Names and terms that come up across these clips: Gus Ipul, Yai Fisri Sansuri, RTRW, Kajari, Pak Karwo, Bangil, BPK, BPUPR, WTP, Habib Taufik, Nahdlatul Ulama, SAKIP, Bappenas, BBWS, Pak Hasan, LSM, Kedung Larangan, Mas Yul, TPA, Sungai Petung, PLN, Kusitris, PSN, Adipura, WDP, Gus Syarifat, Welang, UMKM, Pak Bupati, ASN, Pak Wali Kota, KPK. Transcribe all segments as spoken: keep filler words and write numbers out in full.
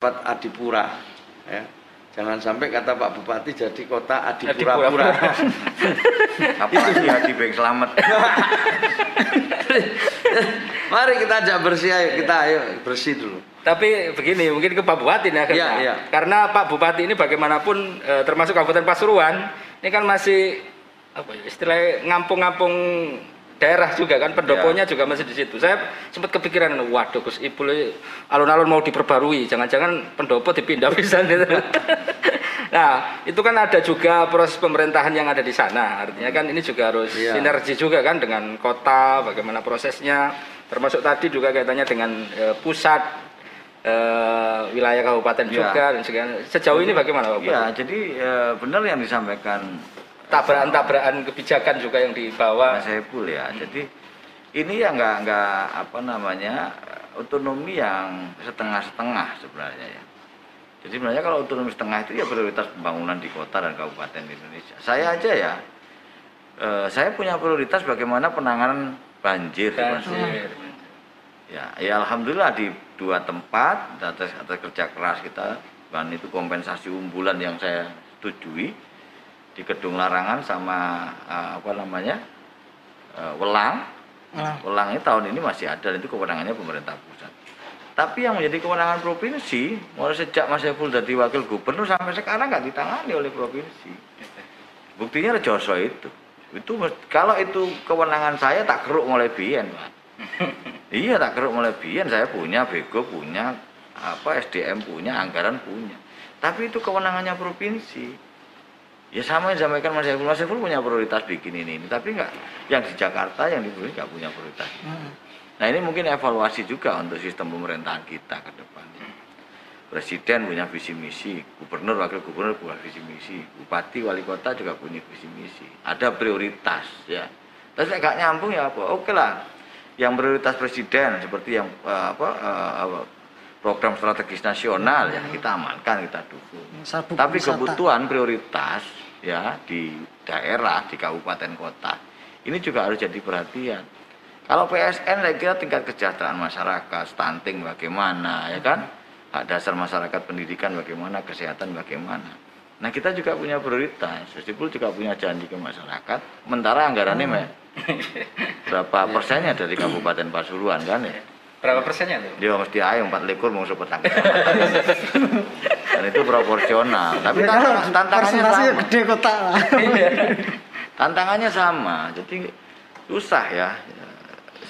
Adipura, ya. Jangan sampai kata Pak Bupati jadi kota Adipura-pura. Apalagi di Haji Beng Slamet. Mari kita ajak bersih, ayo kita ayo bersih dulu. Tapi begini, mungkin ke Pak Bupati ya, karena, ya, ya. karena Pak Bupati ini bagaimanapun eh, termasuk Kabupaten Pasuruan ini kan masih apa istilahnya ngampung-ngampung daerah juga kan, pendoponya ya. juga masih di situ. Saya sempat kepikiran, waduh Gus Ipul alun-alun mau diperbarui, jangan-jangan pendopo dipindah pisan gitu. Nah, itu kan ada juga proses pemerintahan yang ada di sana. Artinya kan ini juga harus ya. sinergi juga kan dengan kota, bagaimana prosesnya. Termasuk tadi juga kaitannya dengan e, pusat, e, wilayah kabupaten ya. juga dan segala. Sejauh ini bagaimana Pak? Ya, jadi e, benar yang disampaikan tabrakan-tabrakan kebijakan juga yang dibawa Mas Saiful ya. Jadi ini ya nggak nggak apa namanya otonomi yang setengah-setengah sebenarnya ya. Jadi sebenarnya kalau otonomi setengah itu ya prioritas pembangunan di kota dan kabupaten di Indonesia. Saya aja ya, eh, saya punya prioritas bagaimana penanganan banjir. banjir. Ya, ya alhamdulillah di dua tempat atas atas kerja keras kita, dan itu kompensasi Umbulan yang saya setujui. Di Kedung Larangan sama uh, apa namanya uh, Welang, nah. Welang ini tahun ini masih ada, itu kewenangannya pemerintah pusat. Tapi yang menjadi kewenangan provinsi, mulai sejak Mas Saiful jadi wakil gubernur sampai sekarang nggak ditangani oleh provinsi. Buktinya Rejoso itu, itu kalau itu kewenangan saya tak keruk mulai biyen, Pak. Iya tak keruk mulai biyen, saya punya bego, punya apa S D M, punya anggaran, punya. Tapi itu kewenangannya provinsi. Ya sama yang disampaikan Mas Yul, Mas Yul punya prioritas bikin ini, ini. Tapi enggak, yang di Jakarta, yang di Bali enggak punya prioritas. Hmm. Nah ini mungkin evaluasi juga untuk sistem pemerintahan kita ke depan. Hmm. Presiden punya visi misi, gubernur, wakil gubernur punya visi misi, bupati, wali kota juga punya visi misi. Ada prioritas ya. Tapi enggak nyambung ya apa? Oke lah, yang prioritas presiden seperti yang uh, apa? Uh, program strategis nasional ya kita amankan, kita dukung. Sabuk tapi wisata. Kebutuhan prioritas ya di daerah, di kabupaten kota ini juga harus jadi perhatian. Kalau P S N saya kira tingkat kesejahteraan masyarakat, stunting bagaimana ya kan, hak dasar masyarakat, pendidikan bagaimana, kesehatan bagaimana. Nah kita juga punya prioritas, Gus Ipul juga punya janji ke masyarakat, sementara anggarannya hmm. berapa persennya dari Kabupaten Pasuruan kan ya. Berapa persennya tuh? Dia mesti ayo empat likur mau sobat tangga. Dan itu proporsional. Tapi tantangan, tantangannya sama. Gede kota lah. Tantangannya sama. Jadi susah ya.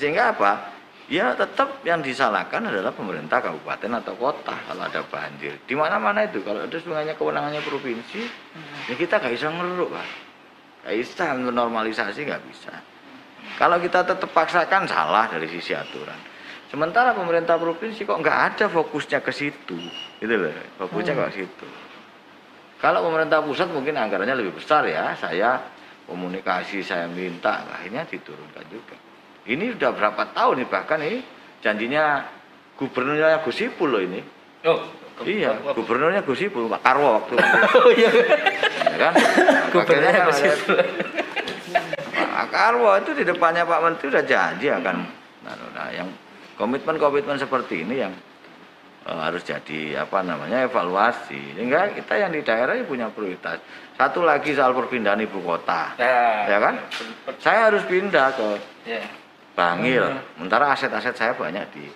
Sehingga apa? Ya tetap yang disalahkan adalah pemerintah kabupaten atau kota kalau ada banjir. Di mana-mana itu kalau ada sungainya kewenangannya provinsi, ya kita gak bisa ngeruk lah. Gak bisa normalisasi, gak bisa. Kalau kita tetap paksakan salah dari sisi aturan. Sementara pemerintah provinsi kok nggak ada fokusnya ke situ, gitu loh, fokusnya hmm. ke situ. Kalau pemerintah pusat mungkin anggarannya lebih besar ya, saya komunikasi, saya minta, akhirnya diturunkan juga. Ini sudah berapa tahun nih, bahkan ini janjinya gubernurnya Gus Ipul loh ini. Oh, iya, apa? Gubernurnya Gus Ipul, Pak Karwo waktu itu. Oh iya, ya kan? Gubernurnya Gus Ipul. Pak Karwo itu di depannya Pak Menteri udah janji akan, nah, nah yang komitmen-komitmen seperti ini yang e, harus jadi apa namanya evaluasi. Sehingga kita yang di daerah punya prioritas. Satu lagi soal perpindahan ibu kota, ya, ya kan? Saya harus pindah ke ya. Bangil. Sementara aset-aset saya banyak di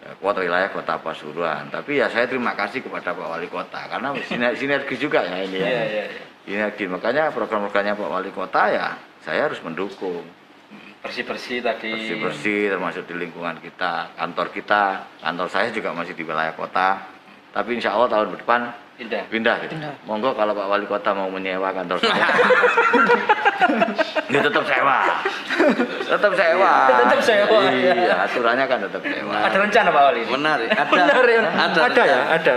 ya, kota wilayah kota Pasuruan. Tapi ya saya terima kasih kepada Pak Wali Kota karena sinergi juga ya ini ya. ya, ya, ya. Sinergi. Makanya program-programnya Pak Wali Kota ya saya harus mendukung. Bersih-bersih tadi. Bersih-bersih termasuk di lingkungan kita, kantor kita, kantor saya juga masih di wilayah kota. Tapi insya Allah tahun depan pindah. Pindah, gitu. pindah. Monggo kalau Pak Wali Kota mau menyewa kantor saya, dia tetap sewa. Tetap sewa. Tetap sewa. Iya, aturannya kan tetap sewa. Ada rencana Pak Wali? Menarik. Ada. Menarik. Ada, ada ya, ada.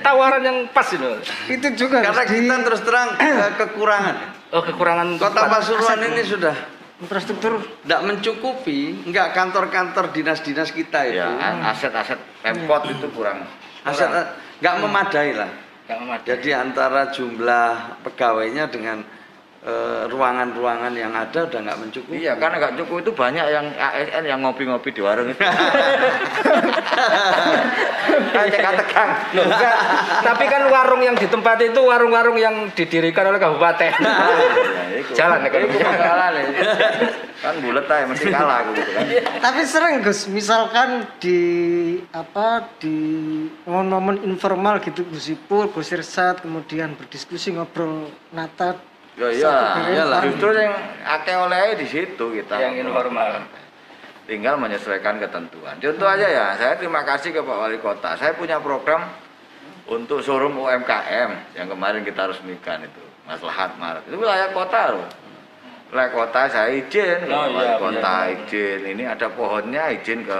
Tawaran yang pas itu. Itu juga. Karena di... kita terus terang kekurangan. Oh kekurangan. Kota Pasuruan ini sudah. Infrastruktur tidak mencukupi, enggak kantor-kantor dinas-dinas kita itu. Aset-aset ya, Pemkot itu kurang. Aset enggak memadai lah. Memadai. Jadi antara jumlah pegawainya dengan ruangan-ruangan yang ada udah nggak mencukupi. Iya, karena nggak cukup itu banyak yang A S N yang ngopi-ngopi di warung itu. Tegang. Tapi kan warung yang ditempati itu warung-warung yang didirikan oleh kabupaten. Jalan ekonominya jalan. Kan bulet aja mesti kalah gitu kan. Tapi sering Gus, misalkan di apa di momen-momen informal gitu Gus Ipul, Gus Irsyad kemudian berdiskusi ngobrol nata. Ya iyalah, justru yang akeh oleh di situ kita. Yang informal. Tinggal menyesuaikan ketentuan. Contoh aja ya, saya terima kasih ke Pak Wali Kota. Saya punya program untuk showroom U M K M yang kemarin kita resmikan itu, Maslahat Maret. Itu wilayah kota loh. Wilayah kota saya izin, oh, Wali iya, Kota iya. izin. Ini ada pohonnya izin ke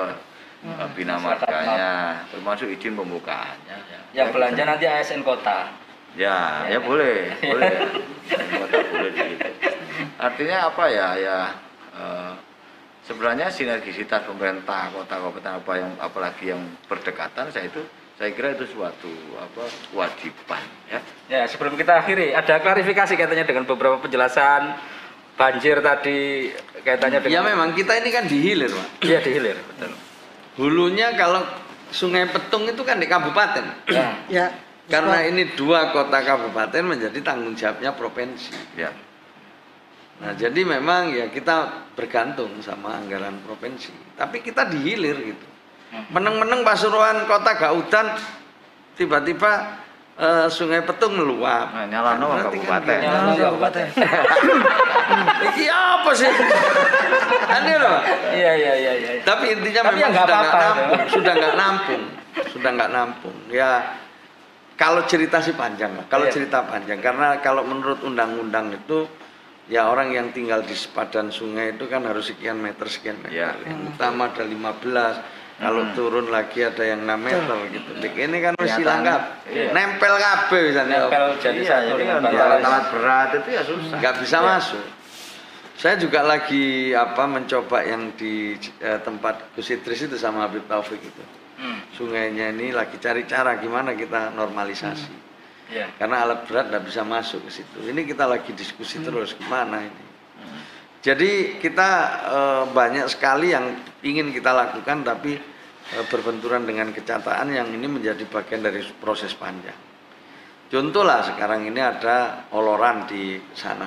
bina marganya, termasuk izin pembukaannya. Yang ya, belanja nanti A S N kota. Ya, ya, ya boleh, boleh. Kota boleh gitu. Artinya apa ya? Ya e, sebenarnya sinergisitas pemerintah kota kabupaten apa yang apalagi yang berdekatan saya itu saya kira itu suatu apa kewajiban ya. Ya, sebelum kita akhiri ada klarifikasi kaitannya dengan beberapa penjelasan banjir tadi kaitannya dengan. Ya memang kita ini kan di hilir, Pak. Iya, di hilir, betul. Hulunya kalau Sungai Petung itu kan di kabupaten. Ya. Ya. Karena ini dua kota kabupaten menjadi tanggung jawabnya provinsi. Ya. Nah jadi memang ya kita bergantung sama anggaran provinsi. Tapi kita dihilir gitu. Meneng-meneng Pasuruan kota gak udan, tiba-tiba uh, Sungai Petung meluap. Nah, nyalano nah, kabupaten. Kan, nyalano kabupaten. Iki apa sih? Aneh loh. Iya iya iya. Ya. Tapi intinya Tapi memang ya sudah nggak nampung, sudah nggak nampung, sudah nggak nampung. Ya. Kalau cerita sih panjang, kalau yeah. cerita panjang karena kalau menurut undang-undang itu ya orang yang tinggal di sepadan sungai itu kan harus sekian meter sekian meter. Yeah. Yang utama ada lima belas, mm. kalau turun lagi ada yang enam meter gitu. Yeah. Ini kan mesti lengkap, yeah. nempel kabeh misalnya. Nempel jadi iya, satu dengan alat-alat berat itu ya susah. Nggak bisa yeah. masuk. Saya juga lagi apa mencoba yang di eh, tempat Kusitris itu sama Habib Taufik itu. Sungainya ini lagi cari cara gimana kita normalisasi, hmm. yeah. karena alat berat tidak bisa masuk ke situ. Ini kita lagi diskusi hmm. terus gimana ini. Hmm. Jadi kita e, banyak sekali yang ingin kita lakukan tapi e, berbenturan dengan kenyataan yang ini menjadi bagian dari proses panjang. Contohlah sekarang ini ada oloran di sana,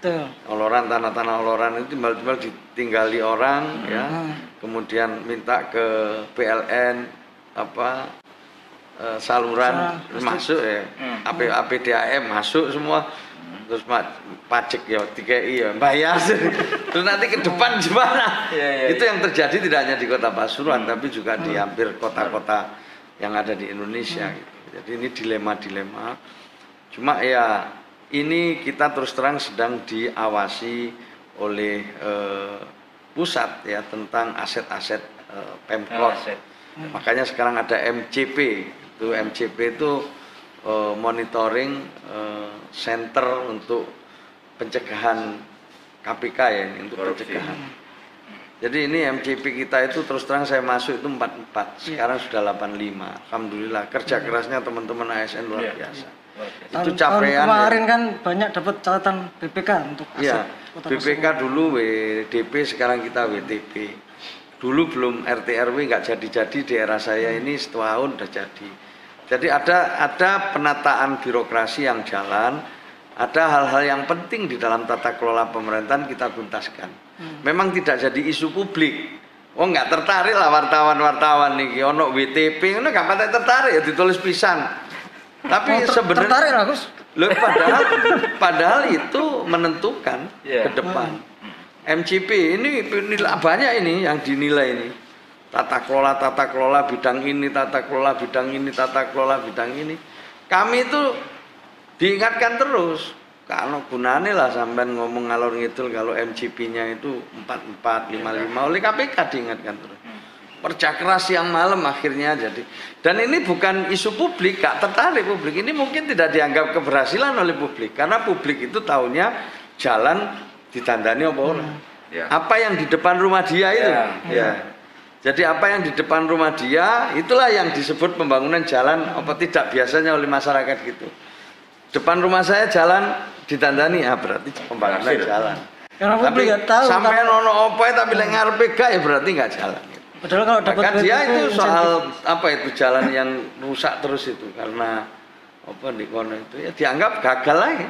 Tuh. oloran tanah-tanah oloran itu timbal-timbal ditinggali orang, hmm. ya. Kemudian minta ke P L N apa e, saluran Salah, masuk ya, hmm. AP, APDAM masuk semua, hmm. terus pajak ya tiga I ya bayar, terus nanti ke depan gimana? Ya, ya, itu ya. Yang terjadi tidak hanya di kota Pasuruan, hmm. tapi juga hmm. di hampir kota-kota yang ada di Indonesia. Hmm. Gitu. Jadi ini dilema-dilema. Cuma ya ini kita terus terang sedang diawasi oleh e, pusat ya tentang aset-aset uh, Pemkot. Aset. Hmm. Makanya sekarang ada M C P. Itu M C P itu uh, monitoring uh, center untuk pencegahan K P K ya ini, untuk korupsi. Pencegahan. Jadi ini M C P kita itu terus terang saya masuk itu empat puluh empat. Sekarang yeah. sudah delapan puluh lima. Alhamdulillah kerja yeah. kerasnya teman-teman A S N luar yeah. biasa. Yeah. Itu capaian. Kemarin ya. Kan banyak dapat catatan B P K untuk aset. Yeah. B P K dulu W D P, sekarang kita W T P. Dulu belum R T R W, nggak jadi-jadi di era saya ini setahun udah jadi. Jadi ada ada penataan birokrasi yang jalan, ada hal-hal yang penting di dalam tata kelola pemerintahan kita tuntaskan. Memang tidak jadi isu publik. Oh nggak tertarik lah wartawan-wartawan nih, ono W T P, ono nggak patah tertarik ya ditulis pisan. Tapi oh, ter sebenarnya tertarik lah Gus. Loh, padahal, padahal itu menentukan yeah. ke depan. M C P ini banyak ini yang dinilai ini tata kelola tata kelola bidang ini tata kelola bidang ini tata kelola bidang ini. Kami itu diingatkan terus. Kalau gunane lah sampean ngomong ngalor ngidul kalau M C P-nya itu empat puluh empat, lima puluh lima oleh K P K diingatkan terus. Kerja keras yang malam akhirnya jadi. Dan ini bukan isu publik, gak tertarik publik. Ini mungkin tidak dianggap keberhasilan oleh publik. Karena publik itu tahunya jalan ditandani apa orang. Hmm. Ya. Apa yang di depan rumah dia itu. Ya. Ya. Jadi apa yang di depan rumah dia, itulah yang disebut pembangunan jalan apa tidak biasanya oleh masyarakat gitu. depan rumah saya jalan ditandani, ya berarti pembangunan jalan. Karena publik nggak tahu. Sampai nono opo tapi lek ngarepe gak ya berarti nggak jalan. Padahal kalau dapat kan dia itu soal apa itu jalan yang rusak terus itu karena apa di kono itu ya dianggap gagal lagi.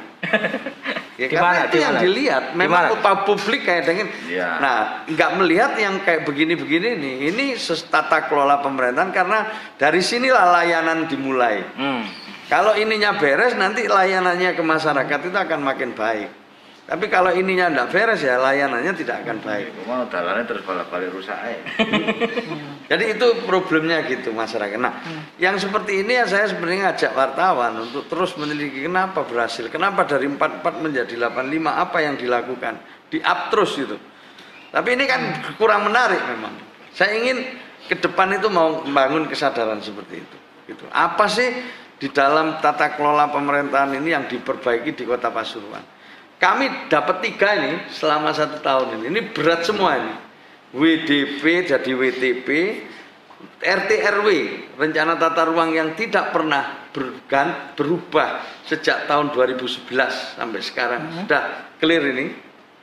Ya karena itu yang dilihat memang kota publik kayak dengan ya. Nah nggak melihat yang kayak begini-begini nih. Ini tata kelola pemerintahan karena dari sinilah layanan dimulai. Hmm. Kalau ininya beres nanti layanannya ke masyarakat itu akan makin baik. Tapi kalau ininya tidak beres ya layanannya tidak akan baik. Mau dalannya terus balik-balik rusak aja. Jadi itu problemnya gitu masyarakat. Nah, hmm. yang seperti ini ya saya sebenarnya ngajak wartawan untuk terus meneliti kenapa berhasil, kenapa dari empat puluh empat menjadi delapan puluh lima, apa yang dilakukan, di up terus gitu. Tapi ini kan kurang menarik memang. Saya ingin ke depan itu mau membangun kesadaran seperti itu. Gitu. Apa sih di dalam tata kelola pemerintahan ini yang diperbaiki di Kota Pasuruan? Kami dapat tiga ini selama satu tahun ini. Ini berat semua ini. W D P jadi W T P, R T R W rencana tata ruang yang tidak pernah bergan, berubah sejak tahun dua ribu sebelas sampai sekarang. Mm-hmm. Sudah clear ini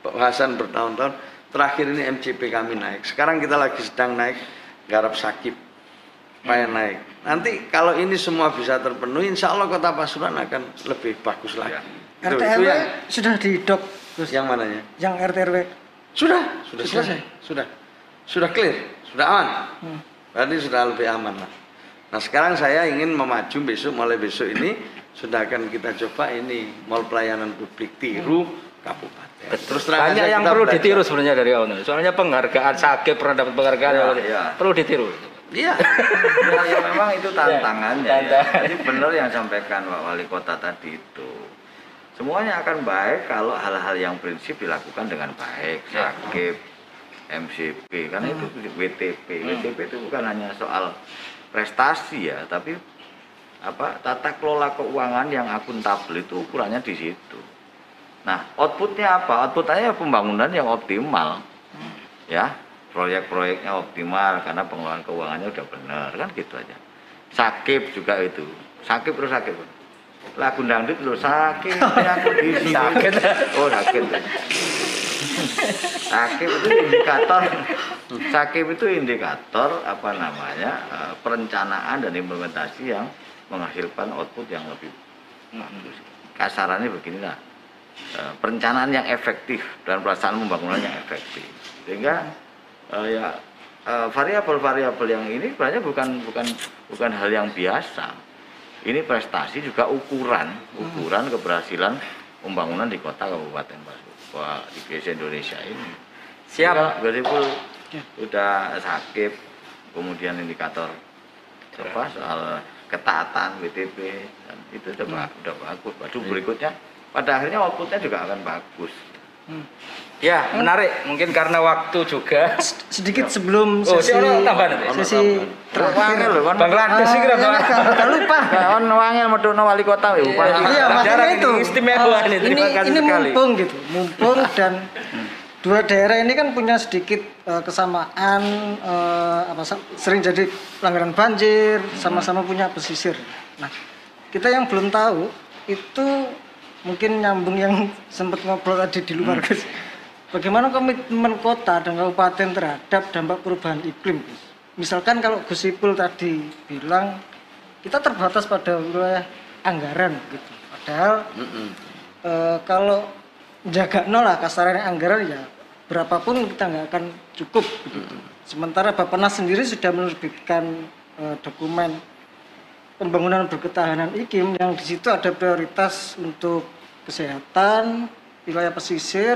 Pak Hasan bertahun-tahun. Terakhir ini M C P kami naik. Sekarang kita lagi sedang naik garap SAKIP supaya mm-hmm. naik. Nanti kalau ini semua bisa terpenuhi, insya Allah Kota Pasuruan akan lebih bagus lagi. Ya. R T R W yang, sudah didok terus yang mananya? Yang R T R W sudah, sudah selesai, sudah, sudah clear, sudah aman. Hmm. Berarti sudah lebih aman lah. Nah sekarang saya ingin memaju besok, mulai besok ini sudah akan kita coba ini mall pelayanan publik tiru kabupaten. Terus banyak yang perlu ditiru sebenarnya dari awal. Soalnya penghargaan SAKIP pernah dapat penghargaan ya, ya. Perlu ditiru. Iya, nah, ya memang itu tantangannya. Ya. Jadi benar yang sampaikan Pak Wali Kota tadi itu. Semuanya akan baik kalau hal-hal yang prinsip dilakukan dengan baik. SAKIP, M C P, karena itu W T P. W T P itu bukan hanya soal prestasi ya, tapi apa tata kelola keuangan yang akuntabel itu ukurannya di situ. Nah, outputnya apa? Outputnya pembangunan yang optimal, ya proyek-proyeknya optimal karena pengelolaan keuangannya udah benar kan gitu aja. SAKIP juga itu, SAKIP terus SAKIP. Lagu dangdut lo sakit, aku di sakit, oh sakit, sakit itu indikator, sakit itu indikator apa namanya perencanaan dan implementasi yang menghasilkan output yang lebih bagus. Kasarannya beginilah, perencanaan yang efektif dan pelaksanaan pembangunan yang efektif, sehingga ya variabel-variabel yang ini sebenarnya bukan bukan bukan hal yang biasa. Ini prestasi juga ukuran, ukuran keberhasilan pembangunan di kota kabupaten Pasuruan di Indonesia ini. Siap, Gus Ipul udah sakit, kemudian indikator apa soal ketaatan W T P dan itu udah hmm. udah bagus. Waduh berikutnya pada akhirnya outputnya juga akan bagus. Hmm. Ya hmm. menarik, mungkin karena waktu juga sedikit ya. Sebelum oh, sesi sesi terakhir loh, Bangladesh kira nggak lupa, kan uangnya mau wali kota ya, iya makanya itu istimewa ini, ini, ini mumpung gitu, mumpung dan dua daerah ini kan punya sedikit uh, kesamaan, uh, apa sering jadi pelanggaran banjir, sama-sama hmm. punya pesisir. Nah kita yang belum tahu itu mungkin nyambung yang sempat ngobrol tadi di luar, Gus. Hmm. Bagaimana komitmen kota dan kabupaten terhadap dampak perubahan iklim, Gus? Misalkan kalau Gus Ipul tadi bilang kita terbatas pada wilayah anggaran, gitu. Padahal mm-hmm. e, kalau jaga nol lah kasarannya anggaran ya berapapun kita nggak akan cukup. Gitu. Mm-hmm. Sementara Bappenas sendiri sudah menerbitkan e, dokumen pembangunan berketahanan iklim yang di situ ada prioritas untuk kesehatan, wilayah pesisir,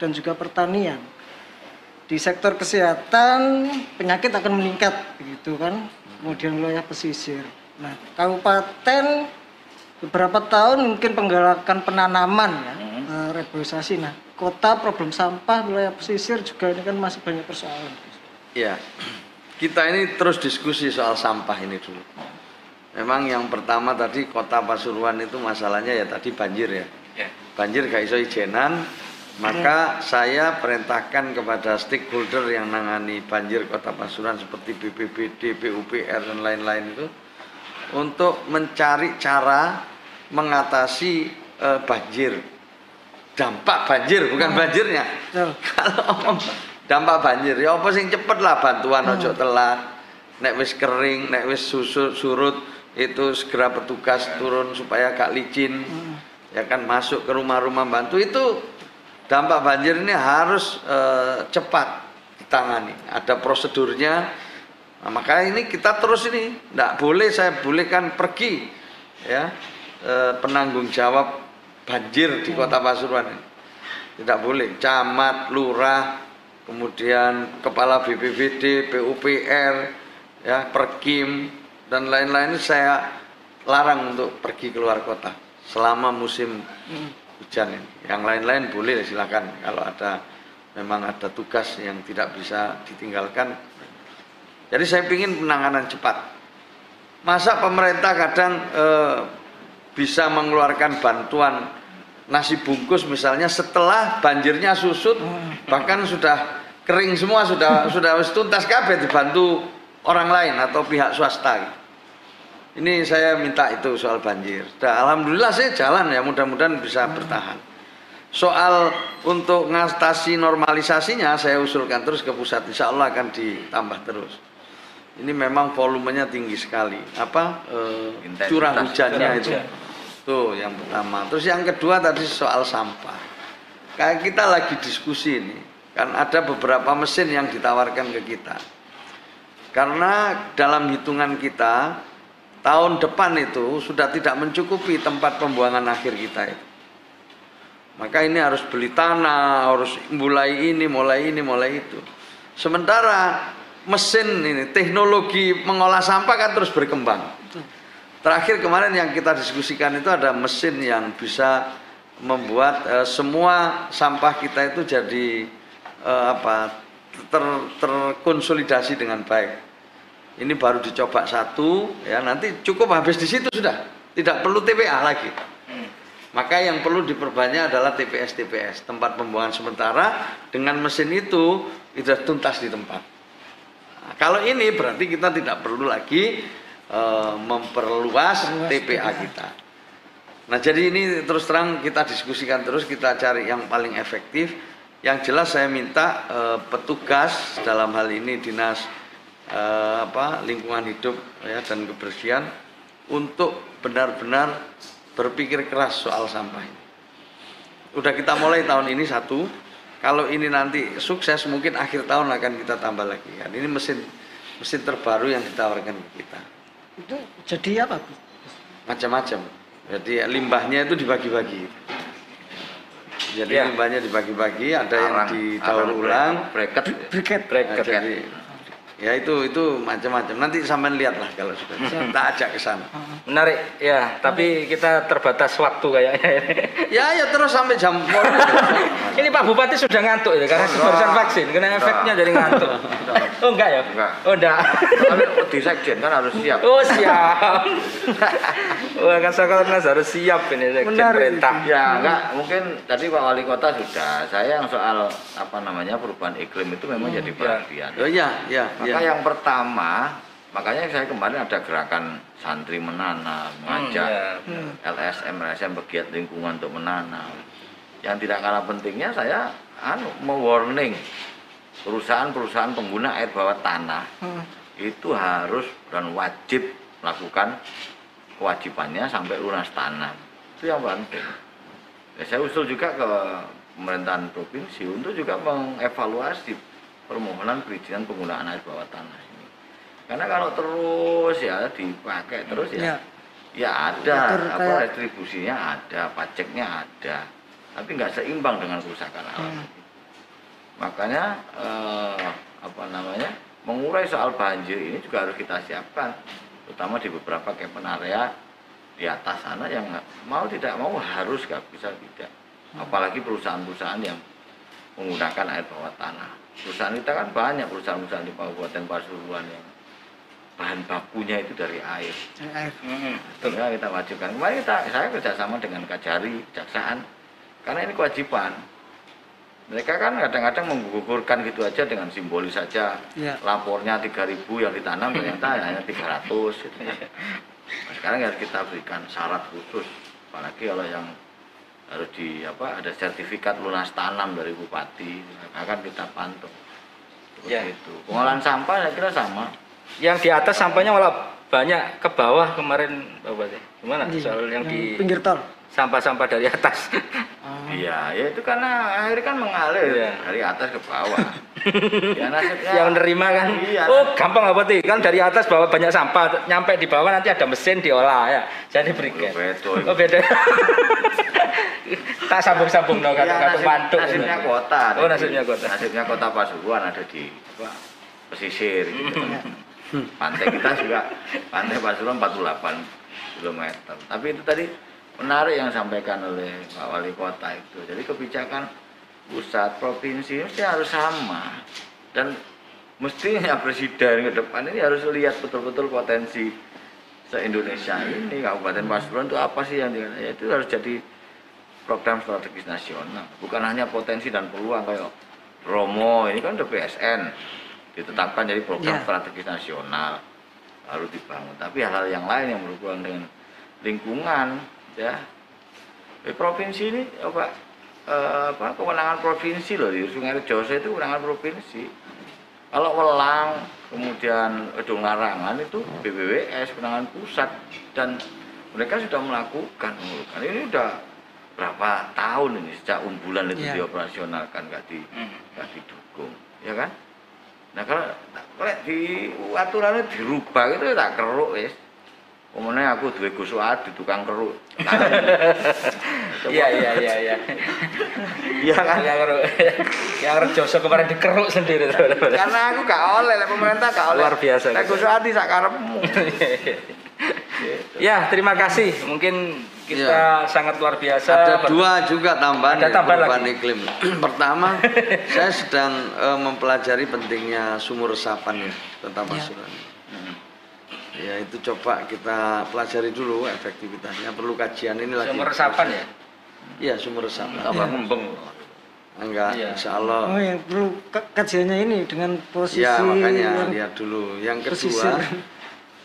dan juga pertanian. Di sektor kesehatan penyakit akan meningkat, begitu kan? Kemudian wilayah pesisir. Nah, kabupaten beberapa tahun mungkin penggalakan penanaman ya, hmm. reboisasi. Nah, kota problem sampah wilayah pesisir juga ini kan masih banyak persoalan. Iya, kita ini terus diskusi soal sampah ini dulu. Memang yang pertama tadi Kota Pasuruan itu masalahnya ya tadi banjir ya. Yeah. Banjir gak iso ijenan, maka yeah. saya perintahkan kepada stakeholder yang nangani banjir Kota Pasuruan seperti B P B D, B P U P R dan lain-lain itu untuk mencari cara mengatasi uh, banjir. Dampak banjir, bukan banjirnya. Kalau dampak banjir, ya apa sing cepet lah bantuan, ojo telat. Nek wis kering, nek wis susut, surut, itu segera petugas turun supaya gak licin. Ya kan, masuk ke rumah-rumah bantu. Itu dampak banjir ini harus uh, cepat ditangani. Ada prosedurnya. Nah, maka ini kita terus ini, ndak boleh saya bolehkan pergi ya uh, penanggung jawab banjir di Kota Pasuruan ini. Tidak boleh. Camat, lurah, kemudian kepala B P B D, B P U P R, ya, Perkim dan lain-lain, saya larang untuk pergi keluar kota selama musim hujan ini. Yang lain-lain boleh, silakan. Kalau ada memang ada tugas yang tidak bisa ditinggalkan. Jadi saya ingin penanganan cepat. Masa pemerintah kadang eh, bisa mengeluarkan bantuan nasi bungkus misalnya setelah banjirnya susut, bahkan sudah kering semua, sudah sudah tuntas kabeh, dibantu orang lain atau pihak swasta. Ini saya minta itu soal banjir. Nah, alhamdulillah saya jalan ya, mudah-mudahan bisa bertahan. Soal untuk ngatasi normalisasinya saya usulkan terus ke pusat, insya Allah akan ditambah terus. Ini memang volumenya tinggi sekali. Apa eh, curah hujannya itu? Tuh yang pertama. Terus yang kedua tadi soal sampah. Kayak kita lagi diskusi ini, kan ada beberapa mesin yang ditawarkan ke kita. Karena dalam hitungan kita tahun depan itu sudah tidak mencukupi tempat pembuangan akhir kita itu. Maka ini harus beli tanah, harus mulai ini, mulai ini, mulai itu. Sementara mesin ini, teknologi mengolah sampah kan terus berkembang. Terakhir kemarin yang kita diskusikan itu ada mesin yang bisa membuat uh, semua sampah kita itu jadi uh, apa ter, terkonsolidasi dengan baik. Ini baru dicoba satu, ya nanti cukup habis di situ sudah, tidak perlu T P A lagi. Maka yang perlu diperbanyak adalah T P S T P S, tempat pembuangan sementara, dengan mesin itu sudah tuntas di tempat. Nah, kalau ini berarti kita tidak perlu lagi Uh, memperluas T P A kita. Nah jadi ini terus terang kita diskusikan terus, kita cari yang paling efektif. Yang jelas saya minta uh, petugas dalam hal ini dinas uh, apa lingkungan hidup ya, dan kebersihan untuk benar-benar berpikir keras soal sampah ini. Udah kita mulai tahun ini satu. Kalau ini nanti sukses mungkin akhir tahun akan kita tambah lagi. Kan ini mesin mesin terbaru yang ditawarkan ke kita. Itu jadi apa? Macam-macam. Jadi limbahnya itu dibagi-bagi. Jadi ya, limbahnya dibagi-bagi, ada arang, yang didaur ulang, bracket, bracket, bracket. Nah, jadi, ya itu itu macam-macam. Nanti sampean lihatlah kalau sudah. Kita ajak ke sana. Menarik ya, tapi kita terbatas waktu kayaknya. Ya ya terus sampai jam ini Pak Bupati sudah ngantuk ya karena barusan vaksin, kena efeknya jadi ngantuk. Oh enggak ya? Enggak. Oh enggak. Tapi di sekjen kan harus siap. Oh siap. Wah kan sekolahnya harus siap ini sekjen perintah. Ya enggak, mungkin tadi Pak Wali Kota sudah. Saya yang soal apa namanya perubahan iklim itu memang jadi perhatian. Oh iya, iya. Maka ya, yang pertama, makanya saya kemarin ada gerakan santri menanam, mengajak hmm, ya, ya. L S M L S M pegiat lingkungan untuk menanam. Yang tidak kalah pentingnya saya anu mewarning perusahaan-perusahaan pengguna air bawah tanah hmm. itu harus dan wajib melakukan kewajibannya sampai lunas tanah. Itu yang penting. Ya, saya usul juga ke pemerintahan provinsi untuk juga mengevaluasi permohonan perizinan penggunaan air bawah tanah ini, karena kalau terus ya dipakai terus ya, ya, ya ada apa ya, restribusinya ada, pajaknya ada, tapi nggak seimbang dengan kerusakan alam. Hmm. Makanya eh, apa namanya mengurai soal banjir ini juga harus kita siapkan, terutama di beberapa campaign area di atas sana yang mau tidak mau harus nggak bisa tidak, apalagi perusahaan-perusahaan yang menggunakan air bawah tanah. Perusahaan kita kan banyak perusahaan-perusahaan di Kabupaten Pasuruan yang bahan bakunya itu dari air. Dari air. Hmm, Tentunya kita wajibkan. Kemarin kita, saya kerjasama dengan Kajari, Kejaksaan, karena ini kewajiban. Mereka kan kadang-kadang menggugurkan gitu aja dengan simbolis saja. Ya. Lapornya tiga ribu yang ditanam ternyata hanya tiga ratus. Gitu. Sekarang harus kita berikan syarat khusus apalagi kalau yang harus di apa ada sertifikat lunas tanam dari bupati akan kita pantau. Ya itu pengolahan sampah saya kira sama. Yang di atas sampahnya malah banyak ke bawah kemarin, Pak Bupati. Gimana soal yang, yang di pinggir tol? Sampah-sampah dari atas. Iya, ya itu karena air kan mengalir ya. Dari atas ke bawah. Ya, nasibnya, yang menerima kan? Iya, oh, gampang Pak Bupati. Kan dari atas bawa banyak sampah, nyampe di bawah nanti ada mesin diolah ya. Jadi diberikan. Oh, beda. Tak sambung-sambung dong, kata-kata mantuk. Nasibnya kota. Oh, nasibnya kota. Nasibnya kota Pasuruan ada di pesisir gitu. Pantai kita juga, pantai Pasuruan empat puluh delapan kilometer. Tapi itu tadi menarik yang disampaikan oleh Pak Wali Kota itu. Jadi kebijakan pusat, provinsi mesti harus sama. Dan mestinya presiden ke depan ini harus lihat betul-betul potensi se-Indonesia ini. Kabupaten Pasuruan itu apa sih yang ya, itu harus jadi program strategis nasional. Bukan hanya potensi dan peluang kayak Romo, ini kan udah P S N. Ditetapkan jadi program ya. Strategis nasional harus dibangun, tapi hal-hal yang lain yang berhubungan dengan lingkungan ya di provinsi ini apa, eh, apa kewenangan provinsi loh di Sungai Petung itu kewenangan provinsi. Kalau Welang kemudian Kedung Larangan itu B B W S kewenangan pusat dan mereka sudah melakukan melakukan ini udah berapa tahun ini sejak Umbulan itu ya. Dioperasionalkan nggak di nggak didukung ya kan. Nah kalau, kalau di aturannya dirubah itu tak keruk ya. Kemudian aku duwe Gus Syarifat di tukang keruk. Iya iya iya iya. Iya kan? Yang keruk. Yang rejoso kemarin dikeruk sendiri. Karena aku gak oleh, pemerintah gak oleh. Luar biasa. Nah, Gus Syarifat sak karepmu. Ya, terima kasih. Mungkin kita ya. Sangat luar biasa. Ada dua juga tambahan dari perubahan iklim. Pertama, saya sedang uh, mempelajari pentingnya sumur resapan ya, tentang Pasuruan. Ya. Ya itu coba kita pelajari dulu efektivitasnya, perlu kajian ini lagi. Sumur resapan ya? Iya sumur resapan. Apa ya. Ngembeng? Enggak, ya. Insya Allah. Oh yang perlu kajiannya ini dengan posisi. Ya makanya yang... lihat dulu. Yang kedua,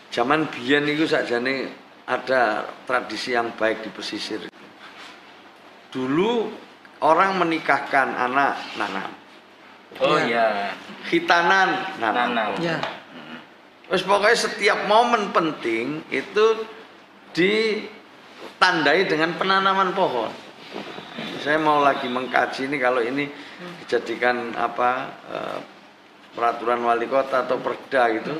zaman biyen itu sakjane ada tradisi yang baik di pesisir. Dulu orang menikahkan anak nanam. Oh iya. Khitanan nanam. Nanam. Ya. Terus pokoknya setiap momen penting itu ditandai dengan penanaman pohon. Saya mau lagi mengkaji ini kalau ini dijadikan apa peraturan wali kota atau perda gitu.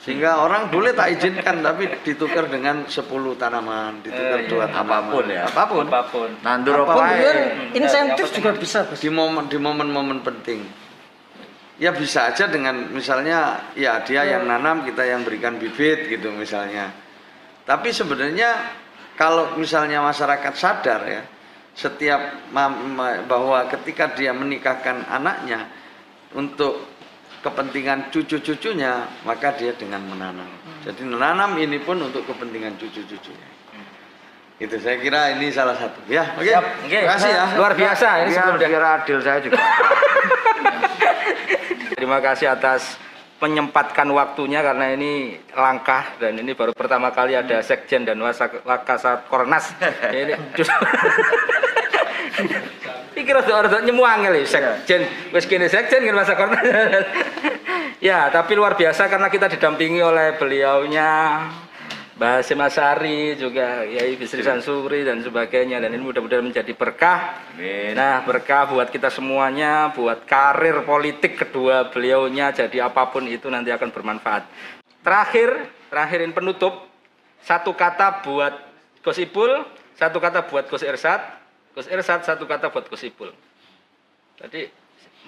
Sehingga orang boleh tak izinkan tapi ditukar dengan sepuluh tanaman, ditukar dua eh, tanaman. Apapun ya, apapun. Apapun. Nandur apapun. Insentif juga bisa di momen di momen-momen penting. Ya bisa aja dengan misalnya ya dia yang nanam kita yang berikan bibit gitu misalnya. Tapi sebenarnya kalau misalnya masyarakat sadar ya setiap bahwa ketika dia menikahkan anaknya untuk kepentingan cucu-cucunya maka dia dengan menanam. Jadi menanam ini pun untuk kepentingan cucu-cucunya. Itu saya kira ini salah satu ya. Oke. Okay. Okay. Terima kasih ya. Luar biasa ini ya, sebelum kira adil saya juga. Terima kasih atas menyempatkan waktunya karena ini langkah dan ini baru pertama kali ada sekjen dan wakasat kornas. Ini kira orang nyemuang kali sekjen, wes kene sekjen dengan wakasat kornas. Ya, tapi luar biasa karena kita didampingi oleh beliaunya Mbah Simasari juga Yai Fisri Sansuri dan sebagainya dan ini mudah-mudahan menjadi berkah. Amin. Nah berkah buat kita semuanya, buat karir politik kedua beliaunya, jadi apapun itu nanti akan bermanfaat. Terakhir, terakhirin penutup satu kata buat Gus Ipul, satu kata buat Gus Irsyad, Gus Irsyad satu kata buat Gus Ipul. Tadi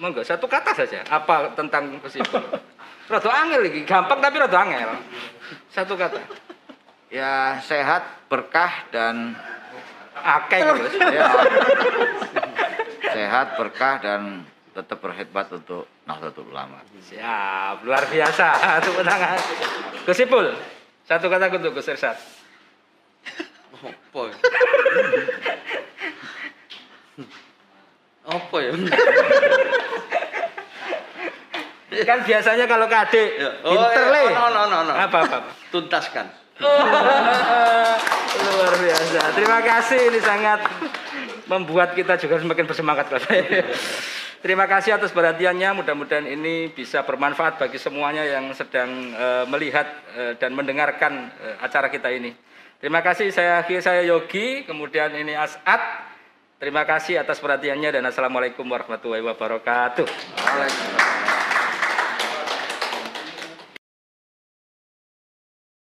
monggo satu kata saja apa tentang Gus Ipul. Rada angel iki, gampang tapi rada angel. Satu kata. Ya sehat, berkah dan akeh. Ya. Sehat, berkah dan tetap berkhidmat untuk Nahdlatul Ulama. Siap, luar biasa. Tepuk tangan. Gus Ipul, satu kata untuk Gus Irsyad. Apa? Apa ya? Kan biasanya kalau kadek interle. No no no no. Apa apa? Tuntaskan. Luar biasa. Nah, terima kasih, ini sangat membuat kita juga semakin bersemangat, Pak. Terima kasih atas perhatiannya, mudah-mudahan ini bisa bermanfaat bagi semuanya yang sedang uh, melihat uh, dan mendengarkan uh, acara kita ini. Terima kasih, saya akhiri, saya Yogi, kemudian ini As'ad. Terima kasih atas perhatiannya dan assalamualaikum warahmatullahi wabarakatuh.